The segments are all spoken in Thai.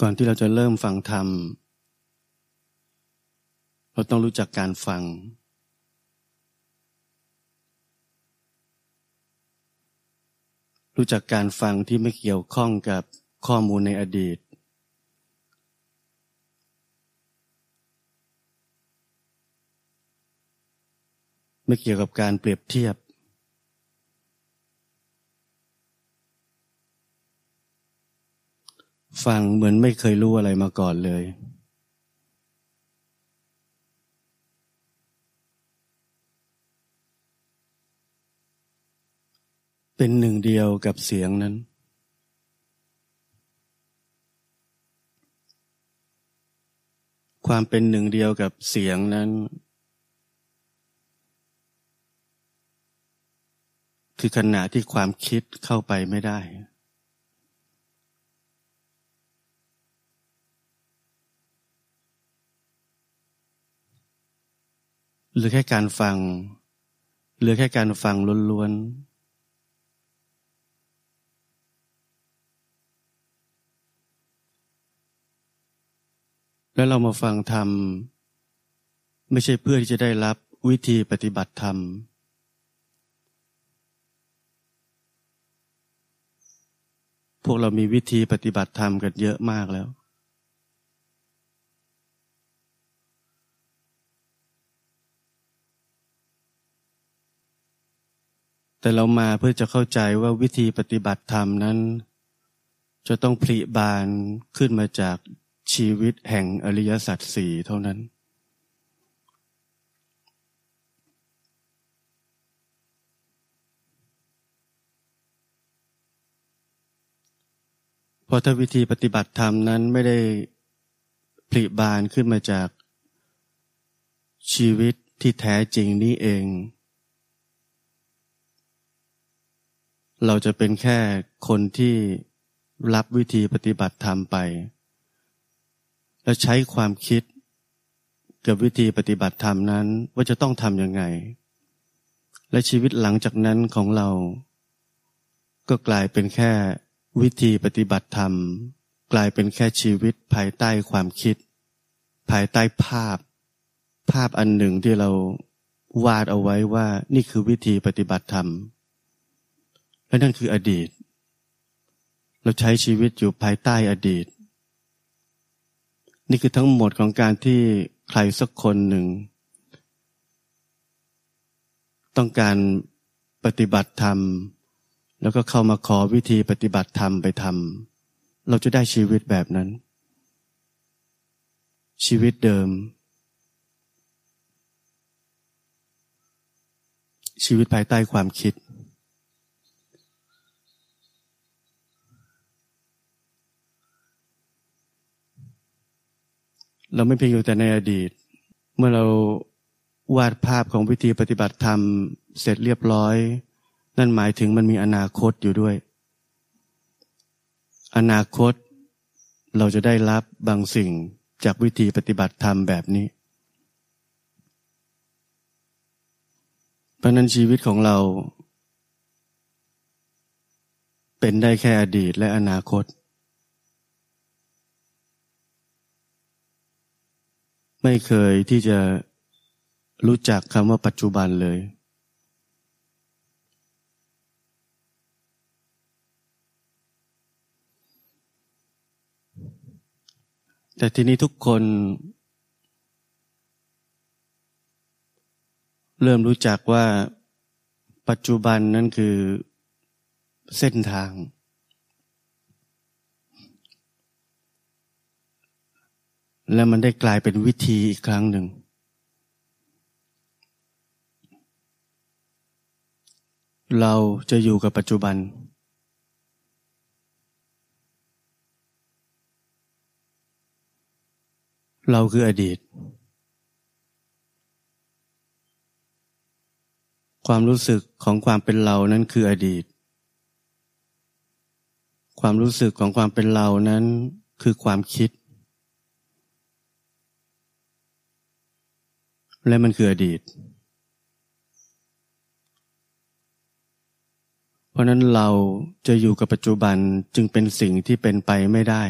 ก่อนที่เราจะเริ่มฟังธรรมเราต้องรู้จักการฟังรู้จักการฟังที่ไม่เกี่ยวข้องกับข้อมูลในอดีตไม่เกี่ยวกับการเปรียบเทียบฟังเหมือนไม่เคยรู้อะไรมาก่อนเลยเป็นหนึ่งเดียวกับเสียงนั้นความเป็นหนึ่งเดียวกับเสียงนั้นคือขณะที่ความคิดเข้าไปไม่ได้หรือแค่การฟังหรือแค่การฟังล้วนๆแล้วเรามาฟังธรรมไม่ใช่เพื่อที่จะได้รับวิธีปฏิบัติธรรมพวกเรามีวิธีปฏิบัติธรรมกันเยอะมากแล้วแต่เรามาเพื่อจะเข้าใจว่าวิธีปฏิบัติธรรมนั้นจะต้องผลิบานขึ้นมาจากชีวิตแห่งอริยสัจสี่เท่านั้นเพราะถ้าวิธีปฏิบัติธรรมนั้นไม่ได้ผลิบานขึ้นมาจากชีวิตที่แท้จริงนี้เองเราจะเป็นแค่คนที่รับวิธีปฏิบัติธรรมไปและใช้ความคิดกับวิธีปฏิบัติธรรมนั้นว่าจะต้องทำยังไงและชีวิตหลังจากนั้นของเราก็กลายเป็นแค่วิธีปฏิบัติธรรมกลายเป็นแค่ชีวิตภายใต้ความคิดภายใต้ภาพอันหนึ่งที่เราวาดเอาไว้ว่านี่คือวิธีปฏิบัติธรรมและนั่นคืออดีตเราใช้ชีวิตอยู่ภายใต้อดีตนี่คือทั้งหมดของการที่ใครสักคนหนึ่งต้องการปฏิบัติธรรมแล้วก็เข้ามาขอวิธีปฏิบัติธรรมไปทำเราจะได้ชีวิตแบบนั้นชีวิตเดิมชีวิตภายใต้ความคิดเราไม่เพียงอยู่แต่ในอดีตเมื่อเราวาดภาพของวิธีปฏิบัติธรรมเสร็จเรียบร้อยนั่นหมายถึงมันมีอนาคตอยู่ด้วยอนาคตเราจะได้รับบางสิ่งจากวิธีปฏิบัติธรรมแบบนี้เพราะนั้นชีวิตของเราเป็นได้แค่อดีตและอนาคตไม่เคยที่จะรู้จักคำว่าปัจจุบันเลยแต่ทีนี้ทุกคนเริ่มรู้จักว่าปัจจุบันนั้นคือเส้นทางและมันได้กลายเป็นวิธีอีกครั้งหนึ่งเราจะอยู่กับปัจจุบันเราคืออดีตความรู้สึกของความเป็นเรานั้นคืออดีตความรู้สึกของความเป็นเรานั้นคือความคิดและมันคืออดีตเพราะนั้นเราจะอยู่กับปัจจุบันจึงเป็นสิ่งที่เป็นไปไม่ได้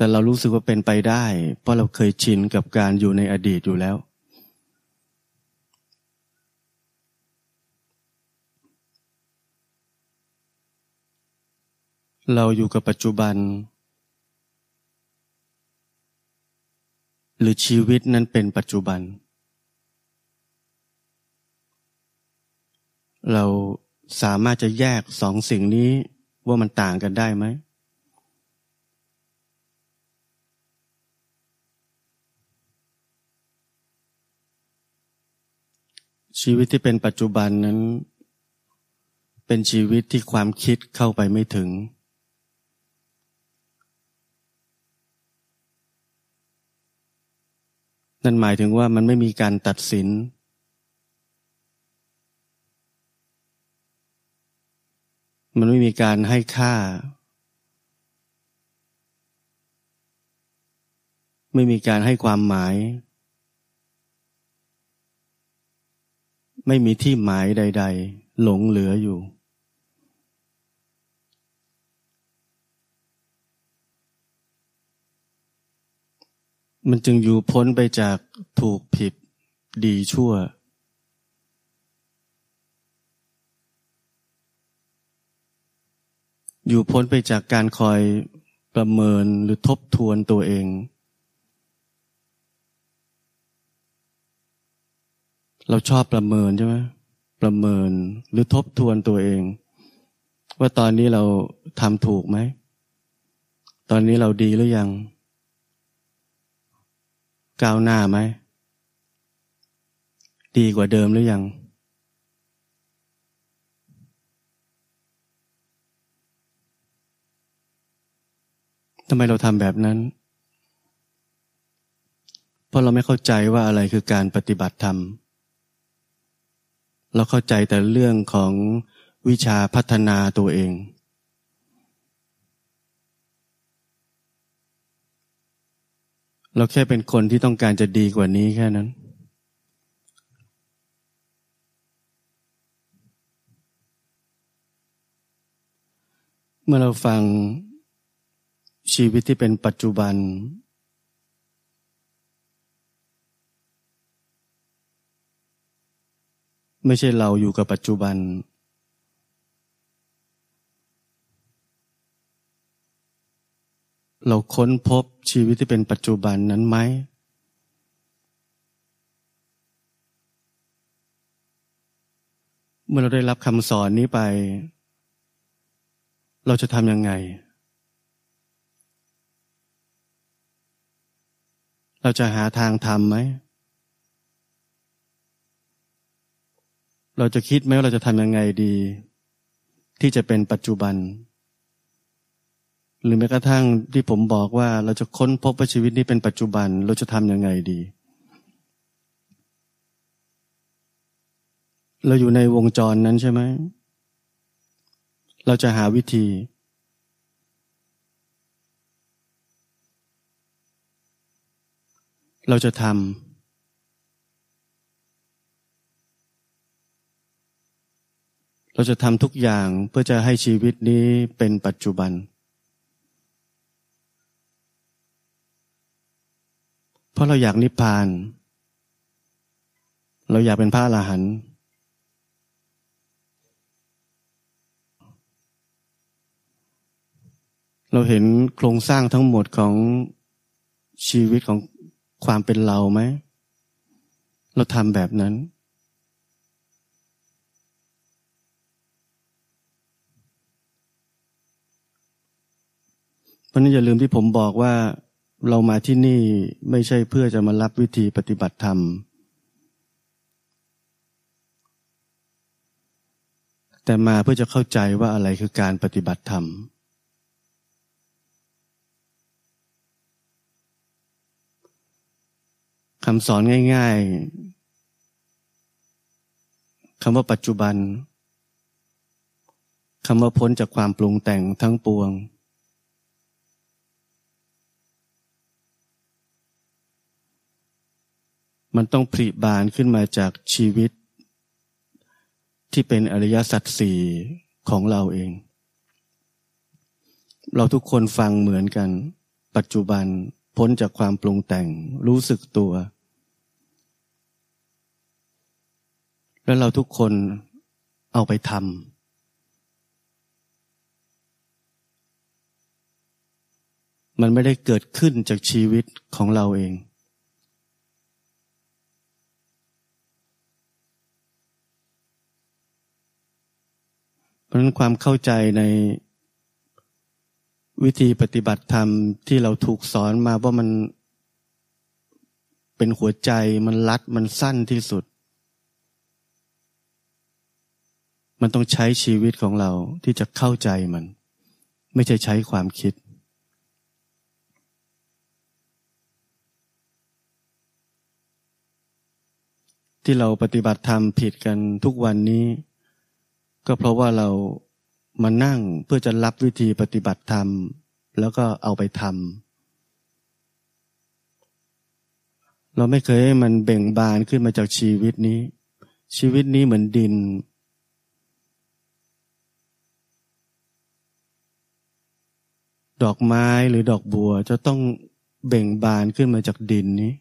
แต่เรารู้สึกว่าเป็นไปได้เพราะเราเคยชินกับการอยู่ในอดีตอยู่แล้วเราอยู่กับปัจจุบันหรือชีวิตนั้นเป็นปัจจุบันเราสามารถจะแยกสองสิ่งนี้ว่ามันต่างกันได้ไหมชีวิตที่เป็นปัจจุบันนั้นเป็นชีวิตที่ความคิดเข้าไปไม่ถึงนั่นหมายถึงว่ามันไม่มีการตัดสินมันไม่มีการให้ค่าไม่มีการให้ความหมายไม่มีที่หมายใดๆหลงเหลืออยู่มันจึงอยู่พ้นไปจากถูกผิดดีชั่วอยู่พ้นไปจากการคอยประเมินหรือทบทวนตัวเองเราชอบประเมินใช่ไหมประเมินหรือทบทวนตัวเองว่าตอนนี้เราทำถูกไหมตอนนี้เราดีหรือยังก้าวหน้าไหมดีกว่าเดิมหรือยังทำไมเราทำแบบนั้นเพราะเราไม่เข้าใจว่าอะไรคือการปฏิบัติธรรมเราเข้าใจแต่เรื่องของวิชาพัฒนาตัวเองเราแค่เป็นคนที่ต้องการจะดีกว่านี้แค่นั้นเมื่อเราฟังชีวิตที่เป็นปัจจุบันไม่ใช่เราอยู่กับปัจจุบันเราค้นพบชีวิตที่เป็นปัจจุบันนั้นไหมเมื่อเราได้รับคำสอนนี้ไปเราจะทำยังไงเราจะหาทางทำไหมเราจะคิดไหมว่าเราจะทำยังไงดีที่จะเป็นปัจจุบันหรือแม้กระทั่งที่ผมบอกว่าเราจะค้นพบว่าชีวิตนี้เป็นปัจจุบันเราจะทำยังไงดีเราอยู่ในวงจรนั้นใช่ไหมเราจะหาวิธีเราจะทำทุกอย่างเพื่อจะให้ชีวิตนี้เป็นปัจจุบันเพราะเราอยากนิพพานเราอยากเป็นพระอรหันต์เราเห็นโครงสร้างทั้งหมดของชีวิตของความเป็นเราไหมเราทำแบบนั้นเพราะนั้นอย่าลืมที่ผมบอกว่าเรามาที่นี่ไม่ใช่เพื่อจะมารับวิธีปฏิบัติธรรมแต่มาเพื่อจะเข้าใจว่าอะไรคือการปฏิบัติธรรมคำสอนง่ายๆคำว่าปัจจุบันคำว่าพ้นจากความปรุงแต่งทั้งปวงมันต้องผลิบานขึ้นมาจากชีวิตที่เป็นอริยสัจสี่ของเราเองเราทุกคนฟังเหมือนกันป ปัจจุบันพ้นจากความปรุงแต่งรู้สึกตัวแล้วเราทุกคนเอาไปทำมันไม่ได้เกิดขึ้นจากชีวิตของเราเองเพราะฉะนั้นความเข้าใจในวิธีปฏิบัติธรรมที่เราถูกสอนมาว่ามันเป็นหัวใจมันลัดมันสั้นที่สุดมันต้องใช้ชีวิตของเราที่จะเข้าใจมันไม่ใช่ใช้ความคิดที่เราปฏิบัติธรรมผิดกันทุกวันนี้ก็เพราะว่าเรามานั่งเพื่อจะรับวิธีปฏิบัติธรรมแล้วก็เอาไปทำเราไม่เคยให้มันเบ่งบานขึ้นมาจากชีวิตนี้ชีวิตนี้เหมือนดินดอกไม้หรือดอกบัวจะต้องเบ่งบานขึ้นมาจากดินนี้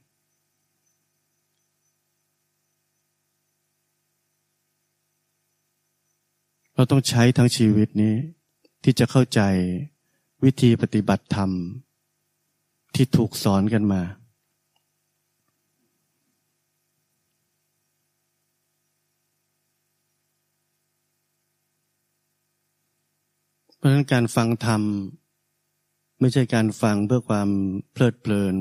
เราต้องใช้ทั้งชีวิตนี้ที่จะเข้าใจวิธีปฏิบัติธรรมที่ถูกสอนกันมาเพราะฉะนั้นการฟังธรรมไม่ใช่การฟังเพื่อความเพลิดเพลิน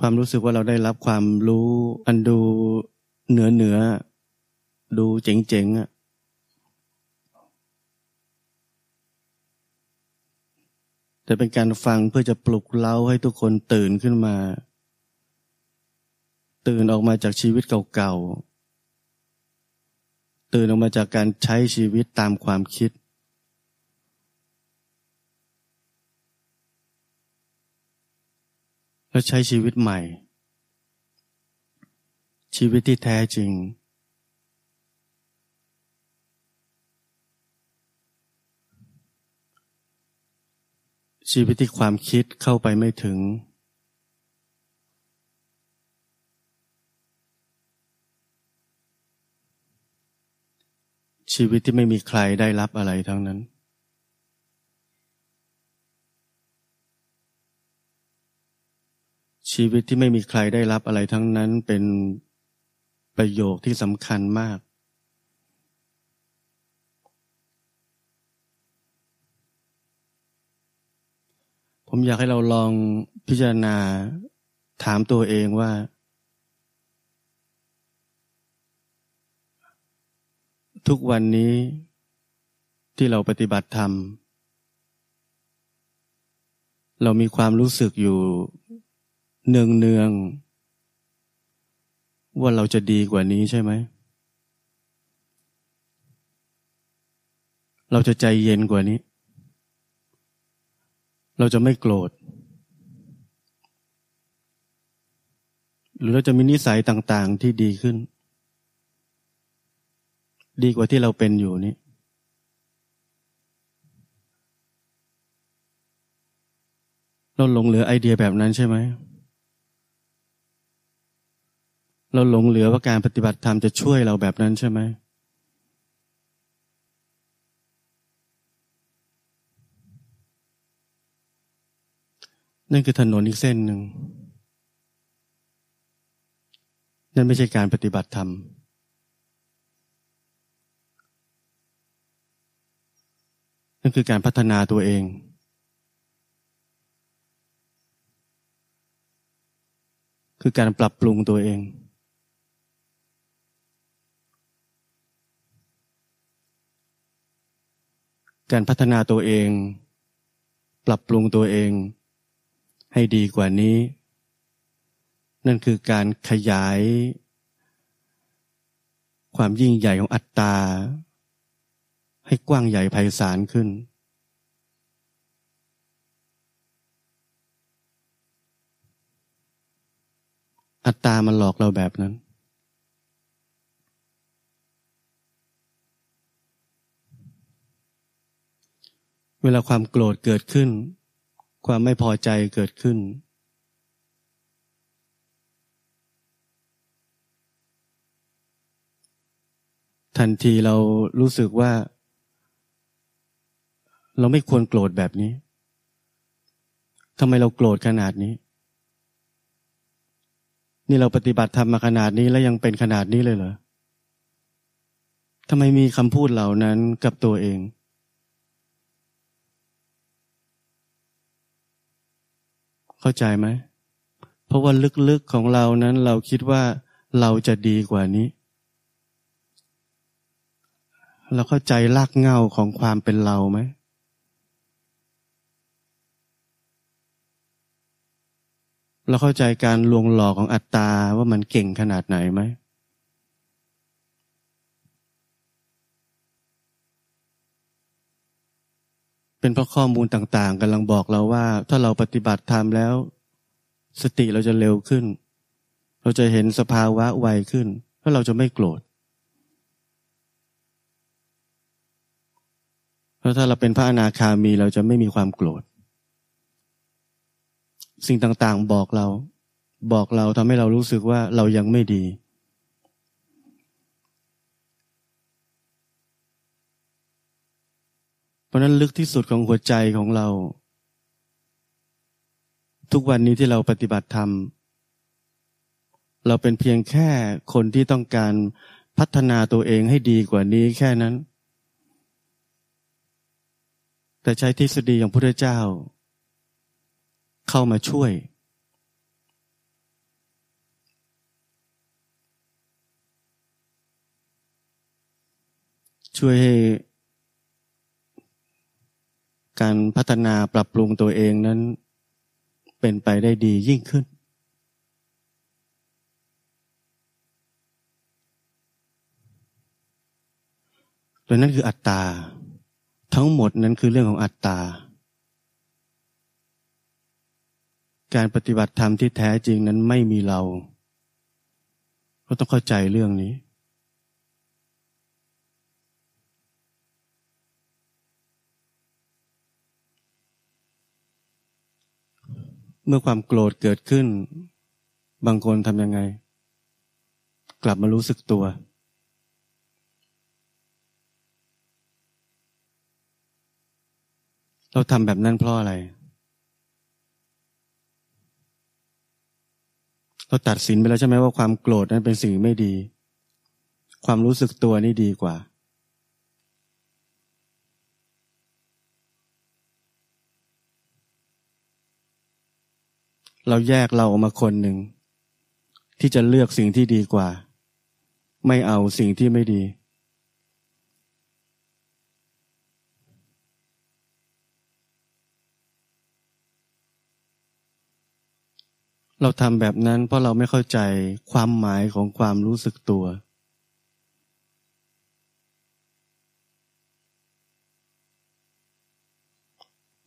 ความรู้สึกว่าเราได้รับความรู้อันดูเหนือดูเจ๋งๆอะแต่เป็นการฟังเพื่อจะปลุกเร้าให้ทุกคนตื่นขึ้นมาตื่นออกมาจากชีวิตเก่าๆตื่นออกมาจากการใช้ชีวิตตามความคิดแล้วใช้ชีวิตใหม่ชีวิตที่แท้จริงชีวิตที่ความคิดเข้าไปไม่ถึงชีวิตที่ไม่มีใครได้รับอะไรทั้งนั้นชีวิตที่ไม่มีใครได้รับอะไรทั้งนั้นเป็นประโยคที่สำคัญมากผมอยากให้เราลองพิจารณาถามตัวเองว่าทุกวันนี้ที่เราปฏิบัติธรรมเรามีความรู้สึกอยู่เนืองๆว่าเราจะดีกว่านี้ใช่ไหมเราจะใจเย็นกว่านี้เราจะไม่โกรธหรือเราจะมีนิสัยต่างๆที่ดีขึ้นดีกว่าที่เราเป็นอยู่นี้เราหลงเหลือไอเดียแบบนั้นใช่ไหมเราหลงเหลือว่าการปฏิบัติธรรมจะช่วยเราแบบนั้นใช่ไหมนั่นคือถนนอีกเส้นหนึ่งนั่นไม่ใช่การปฏิบัติธรรมนั่นคือการพัฒนาตัวเองคือการปรับปรุงตัวเองการพัฒนาตัวเองปรับปรุงตัวเองให้ดีกว่านี้นั่นคือการขยายความยิ่งใหญ่ของอัตตาให้กว้างใหญ่ไพศาลขึ้นอัตตามันหลอกเราแบบนั้น เวลาความโกรธเกิดขึ้นความไม่พอใจเกิดขึ้นทันทีเรารู้สึกว่าเราไม่ควรโกรธแบบนี้ทำไมเราโกรธขนาดนี้นี่เราปฏิบัติธรรมมาขนาดนี้แล้วยังเป็นขนาดนี้เลยเหรอทำไมมีคำพูดเหล่านั้นกับตัวเองเข้าใจไหมเพราะว่าลึกๆของเรานั้นเราคิดว่าเราจะดีกว่านี้เราเข้าใจรากเหง้าของความเป็นเราไหมเราเข้าใจการลวงหลอกของอัตตาว่ามันเก่งขนาดไหนไหมเป็นเพราะข้อมูลต่างๆกำลังบอกเราว่าถ้าเราปฏิบัติธรรมแล้วสติเราจะเร็วขึ้นเราจะเห็นสภาวะไวขึ้นแล้วเราจะไม่โกรธเพราะถ้าเราเป็นพระอนาคามีเราจะไม่มีความโกรธสิ่งต่างๆบอกเราทำให้เรารู้สึกว่าเรายังไม่ดีเพราะนั้นลึกที่สุดของหัวใจของเราทุกวันนี้ที่เราปฏิบัติธรรมเราเป็นเพียงแค่คนที่ต้องการพัฒนาตัวเองให้ดีกว่านี้แค่นั้นแต่ใช้ทฤษฎีของพระพุทธเจ้าเข้ามาช่วยให้การพัฒนาปรับปรุงตัวเองนั้นเป็นไปได้ดียิ่งขึ้นและนั่นคืออัตตาทั้งหมดนั้นคือเรื่องของอัตตาการปฏิบัติธรรมที่แท้จริงนั้นไม่มีเราเราต้องเข้าใจเรื่องนี้เมื่อความโกรธเกิดขึ้นบางคนทำยังไงกลับมารู้สึกตัวเราทำแบบนั้นเพราะอะไรเราตัดสินไปแล้วใช่ไหมว่าความโกรธนั้นเป็นสิ่งไม่ดีความรู้สึกตัวนี่ดีกว่าเราแยกเราออกมาคนหนึ่งที่จะเลือกสิ่งที่ดีกว่าไม่เอาสิ่งที่ไม่ดีเราทำแบบนั้นเพราะเราไม่เข้าใจความหมายของความรู้สึกตัว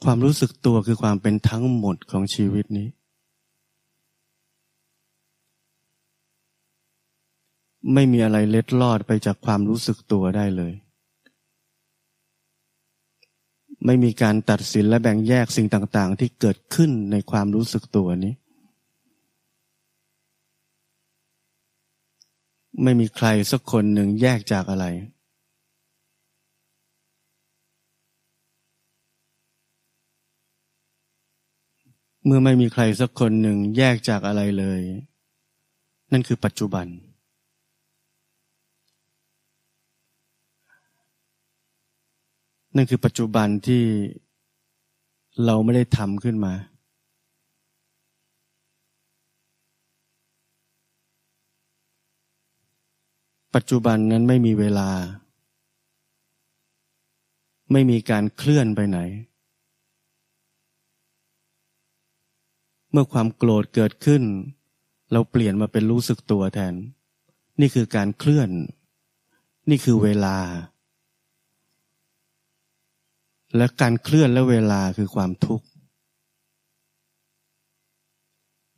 ความรู้สึกตัวคือความเป็นทั้งหมดของชีวิตนี้ไม่มีอะไรเล็ดลอดไปจากความรู้สึกตัวได้เลยไม่มีการตัดสินและแบ่งแยกสิ่งต่างๆที่เกิดขึ้นในความรู้สึกตัวนี้ไม่มีใครสักคนหนึ่งแยกจากอะไรเมื่อไม่มีใครสักคนหนึ่งแยกจากอะไรเลยนั่นคือปัจจุบันนั่นคือปัจจุบันที่เราไม่ได้ทำขึ้นมาปัจจุบันนั้นไม่มีเวลาไม่มีการเคลื่อนไปไหนเมื่อความโกรธเกิดขึ้นเราเปลี่ยนมาเป็นรู้สึกตัวแทนนี่คือการเคลื่อนนี่คือเวลาและการเคลื่อนและเวลาคือความทุกข์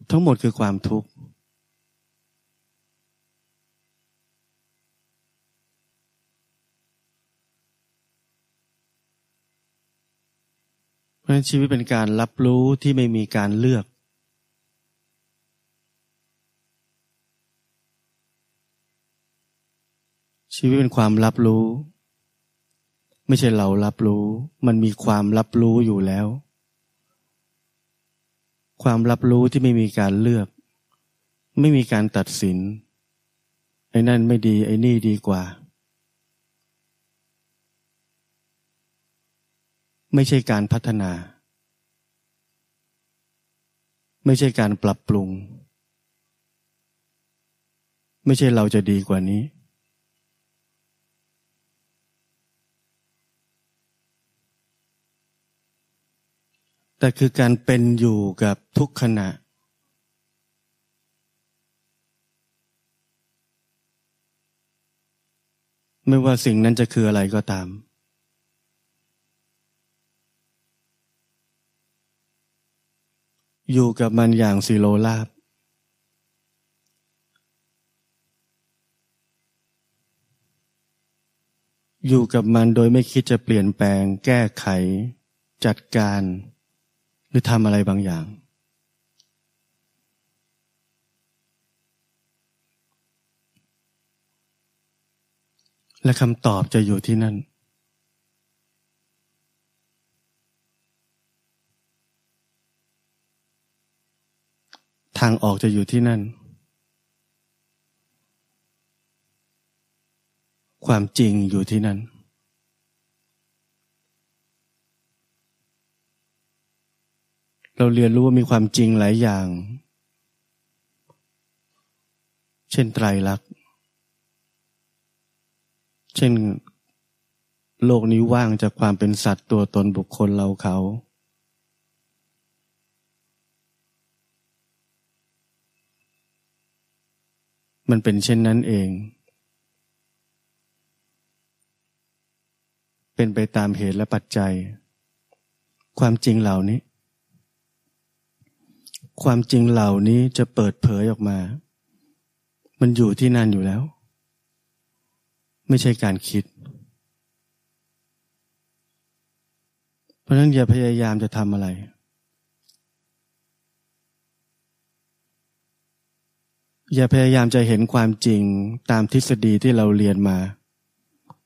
ทั้งหมดคือความทุกข์ ชีวิตเป็นการรับรู้ที่ไม่มีการเลือกชีวิตเป็นความรับรู้ไม่ใช่เรารับรู้มันมีความรับรู้อยู่แล้วความรับรู้ที่ไม่มีการเลือกไม่มีการตัดสินไอ้นั่นไม่ดีไอ้นี่ดีกว่าไม่ใช่การพัฒนาไม่ใช่การปรับปรุงไม่ใช่เราจะดีกว่านี้แต่คือการเป็นอยู่กับทุกขณะไม่ว่าสิ่งนั้นจะคืออะไรก็ตามอยู่กับมันอย่างสิโลลาภอยู่กับมันโดยไม่คิดจะเปลี่ยนแปลงแก้ไขจัดการหรือทำอะไรบางอย่างและคำตอบจะอยู่ที่นั่นทางออกจะอยู่ที่นั่นความจริงอยู่ที่นั่นเราเรียนรู้ว่ามีความจริงหลายอย่างเช่นไตรลักษณ์เช่นโลกนี้ว่างจากความเป็นสัตว์ตัวตนบุคคลเราเขามันเป็นเช่นนั้นเองเป็นไปตามเหตุและปัจจัยความจริงเหล่านี้ความจริงเหล่านี้จะเปิดเผยออกมามันอยู่ที่นั่นอยู่แล้วไม่ใช่การคิดเพราะฉะนั้นอย่าพยายามจะทำอะไรอย่าพยายามจะเห็นความจริงตามทฤษฎีที่เราเรียนมา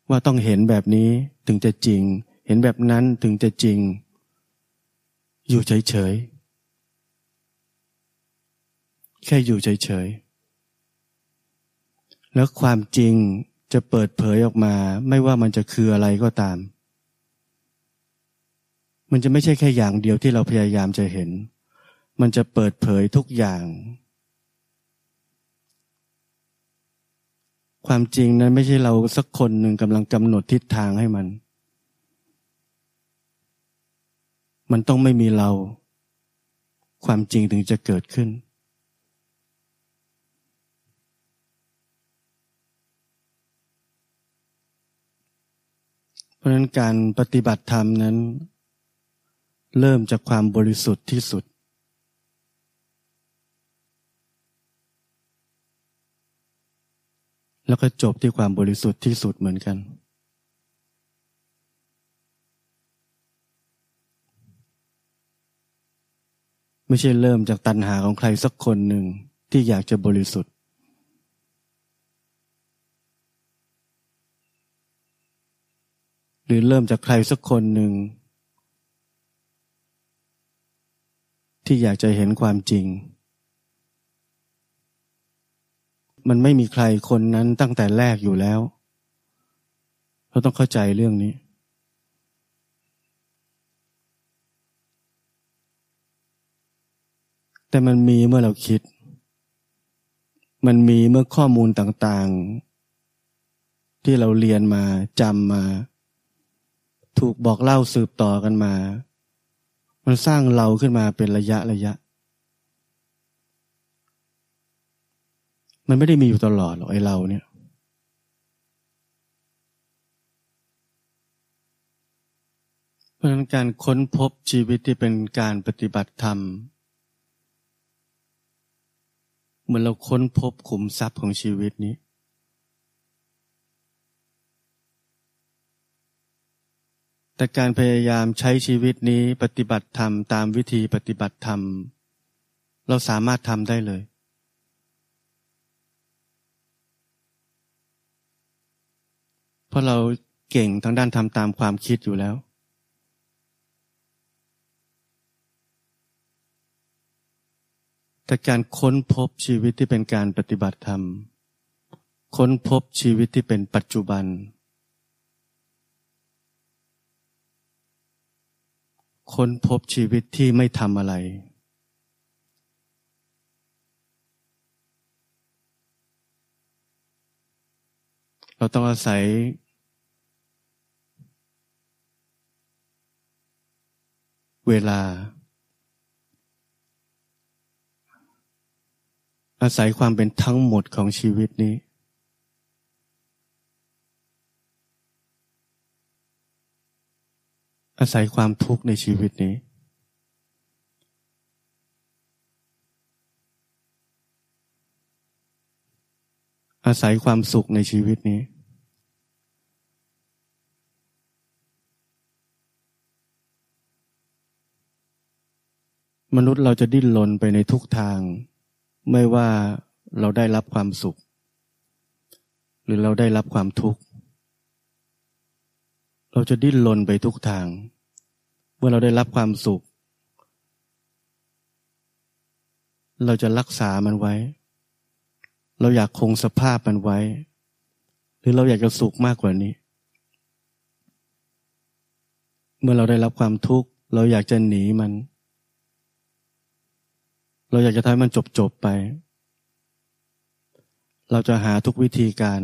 ว่าต้องเห็นแบบนี้ถึงจะจริงเห็นแบบนั้นถึงจะจริงอยู่เฉยๆแค่อยู่เฉยๆแล้วความจริงจะเปิดเผยออกมาไม่ว่ามันจะคืออะไรก็ตามมันจะไม่ใช่แค่อย่างเดียวที่เราพยายามจะเห็นมันจะเปิดเผยทุกอย่างความจริงนั้นไม่ใช่เราสักคนหนึ่งกำลังกำหนดทิศทางให้มันต้องไม่มีเราความจริงถึงจะเกิดขึ้นเพราะฉะนั้นการปฏิบัติธรรมนั้นเริ่มจากความบริสุทธิ์ที่สุดแล้วก็จบที่ความบริสุทธิ์ที่สุดเหมือนกันไม่ใช่เริ่มจากตัณหาของใครสักคนหนึ่งที่อยากจะบริสุทธิ์หรือเริ่มจากใครสักคนหนึ่งที่อยากจะเห็นความจริงมันไม่มีใครคนนั้นตั้งแต่แรกอยู่แล้วเราต้องเข้าใจเรื่องนี้แต่มันมีเมื่อเราคิดมันมีเมื่อข้อมูลต่างๆที่เราเรียนมาจำมาถูกบอกเล่าสืบต่อกันมามันสร้างเราขึ้นมาเป็นระยะระยะมันไม่ได้มีอยู่ตลอดหรอกไอ้เราเนี่ยเพราะฉะนั้นการค้นพบชีวิตที่เป็นการปฏิบัติธรรมเหมือนเราค้นพบขุมทรัพย์ของชีวิตนี้ แต่การพยายามใช้ชีวิตนี้ปฏิบัติธรรมตามวิธีปฏิบัติธรรมเราสามารถทำได้เลยเพราะเราเก่งทางด้านทำตามความคิดอยู่แล้วแต่การค้นพบชีวิตที่เป็นการปฏิบัติธรรมค้นพบชีวิตที่เป็นปัจจุบันค้นพบชีวิตที่ไม่ทำอะไรเราต้องอาศัยเวลาอาศัยความเป็นทั้งหมดของชีวิตนี้อาศัยความทุกข์ในชีวิตนี้อาศัยความสุขในชีวิตนี้มนุษย์เราจะดิ้นรนไปในทุกทางไม่ว่าเราได้รับความสุขหรือเราได้รับความทุกข์เราจะดิ้นรนไปทุกทางเมื่อเราได้รับความสุขเราจะรักษามันไว้เราอยากคงสภาพมันไว้หรือเราอยากจะสุขมากกว่านี้เมื่อเราได้รับความทุกข์เราอยากจะหนีมันเราอยากจะทำให้มันจบไปเราจะหาทุกวิธีการ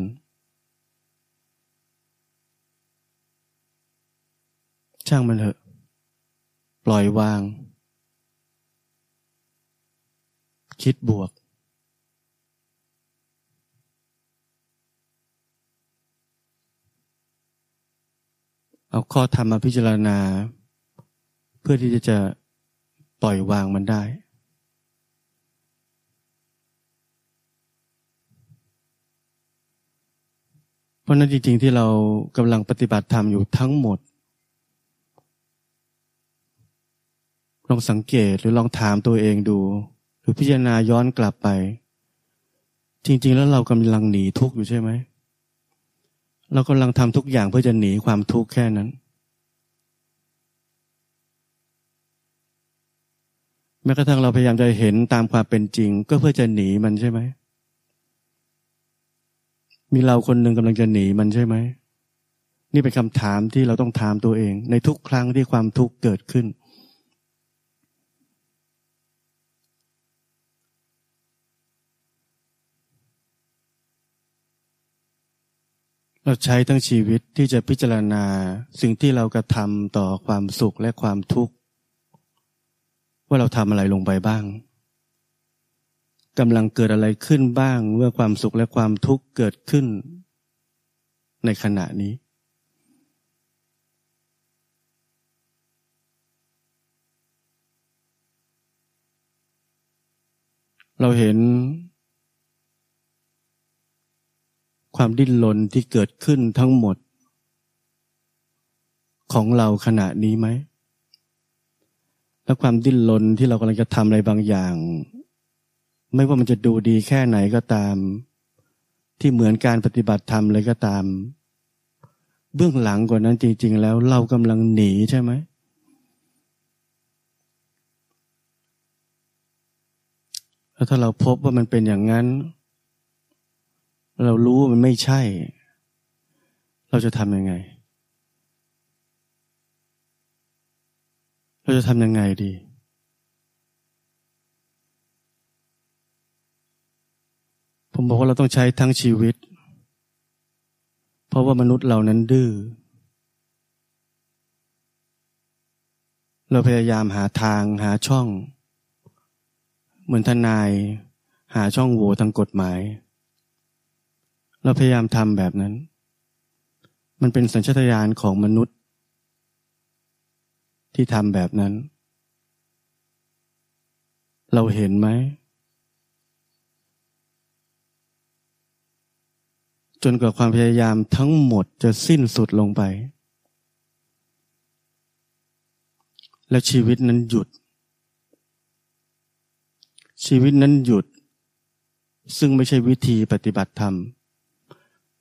ช่างมันเถอะปล่อยวางคิดบวกเอาข้อธรรมมาพิจารณาเพื่อที่จะปล่อยวางมันได้เพราะนั้นจริงๆที่เรากำลังปฏิบัติธรรมอยู่ทั้งหมดลองสังเกตหรือลองถามตัวเองดูหรือพิจารณาย้อนกลับไปจริงๆแล้วเรากำลังหนีทุกข์อยู่ใช่ไหมเรากำลังทำทุกอย่างเพื่อจะหนีความทุกข์แค่นั้นแม้กระทั่งเราพยายามจะเห็นตามความเป็นจริงก็เพื่อจะหนีมันใช่ไหมมีเราคนหนึ่งกำลังจะหนีมันใช่ไหมนี่เป็นคำถามที่เราต้องถามตัวเองในทุกครั้งที่ความทุกข์เกิดขึ้นเราใช้ทั้งชีวิตที่จะพิจารณาสิ่งที่เรากระทำต่อความสุขและความทุกข์ว่าเราทำอะไรลงไปบ้างกำลังเกิดอะไรขึ้นบ้างเมื่อความสุขและความทุกข์เกิดขึ้นในขณะนี้เราเห็นความดิ้นรนที่เกิดขึ้นทั้งหมดของเราขณะนี้ไหมและความดิ้นรนที่เรากำลังจะทำอะไรบางอย่างไม่ว่ามันจะดูดีแค่ไหนก็ตามที่เหมือนการปฏิบัติธรรมเลยก็ตามเบื้องหลังกว่านั้นจริงๆแล้วเรากำลังหนีใช่ไหมแล้วถ้าเราพบว่ามันเป็นอย่างนั้นเรารู้ว่ามันไม่ใช่เราจะทำยังไงเราจะทำยังไงดีผมบอกว่าเราต้องใช้ทั้งชีวิตเพราะว่ามนุษย์เหล่านั้นดื้อเราพยายามหาทางหาช่องเหมือนทนายหาช่องโหว่ทางกฎหมายเราพยายามทำแบบนั้นมันเป็นสัญชาตญาณของมนุษย์ที่ทำแบบนั้นเราเห็นไหมจนกว่าความพยายามทั้งหมดจะสิ้นสุดลงไป แล้วชีวิตนั้นหยุดซึ่งไม่ใช่วิธีปฏิบัติธรรม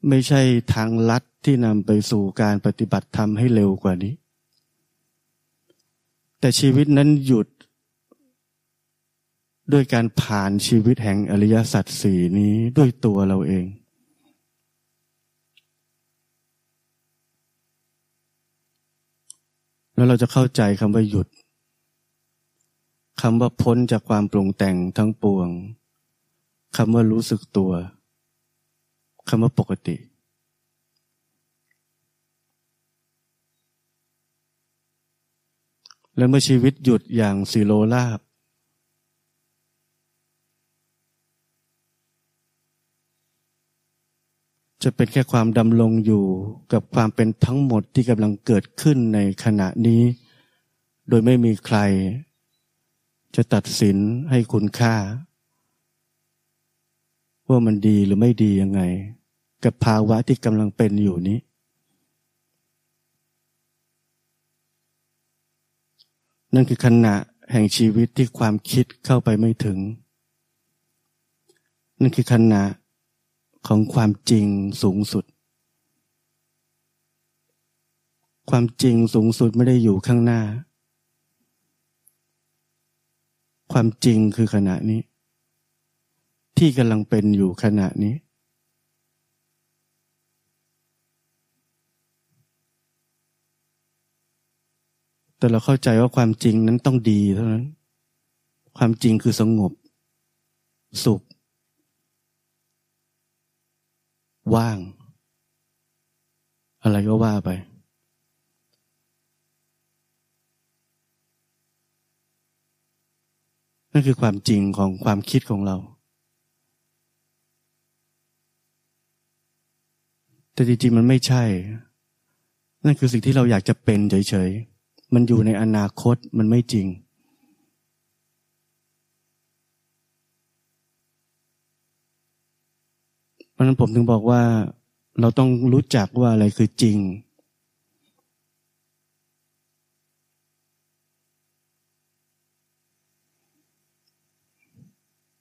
ไม่ใช่ทางลัดที่นำไปสู่การปฏิบัติธรรมให้เร็วกว่านี้แต่ชีวิตนั้นหยุดด้วยการผ่านชีวิตแห่งอริยสัจสี่นี้ด้วยตัวเราเองแล้วเราจะเข้าใจคำว่าหยุดคำว่าพ้นจากความปรุงแต่งทั้งปวงคำว่ารู้สึกตัวคำว่าปกติและเมื่อชีวิตหยุดอย่างสิโลราภจะเป็นแค่ความดำรงอยู่กับความเป็นทั้งหมดที่กำลังเกิดขึ้นในขณะนี้โดยไม่มีใครจะตัดสินให้คุณค่าว่ามันดีหรือไม่ดียังไงกับภาวะที่กำลังเป็นอยู่นี้นั่นคือขณะแห่งชีวิตที่ความคิดเข้าไปไม่ถึงนั่นคือขณะของความจริงสูงสุดความจริงสูงสุดไม่ได้อยู่ข้างหน้าความจริงคือขณะนี้ที่กำลังเป็นอยู่ขณะนี้แต่เราเข้าใจว่าความจริงนั้นต้องดีเท่านั้นความจริงคือสงบสุขว่างอะไรก็ว่าไปนั่นคือความจริงของความคิดของเราแต่จริงๆมันไม่ใช่นั่นคือสิ่งที่เราอยากจะเป็นเฉยๆมันอยู่ในอนาคตมันไม่จริงเพราะนั้นผมถึงบอกว่าเราต้องรู้จักว่าอะไรคือจริง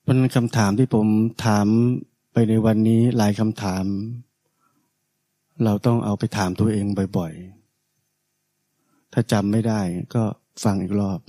เพราะนั้นคำถามที่ผมถามไปในวันนี้หลายคำถามเราต้องเอาไปถามตัวเองบ่อยๆถ้าจำไม่ได้ก็ฟังอีกรอบ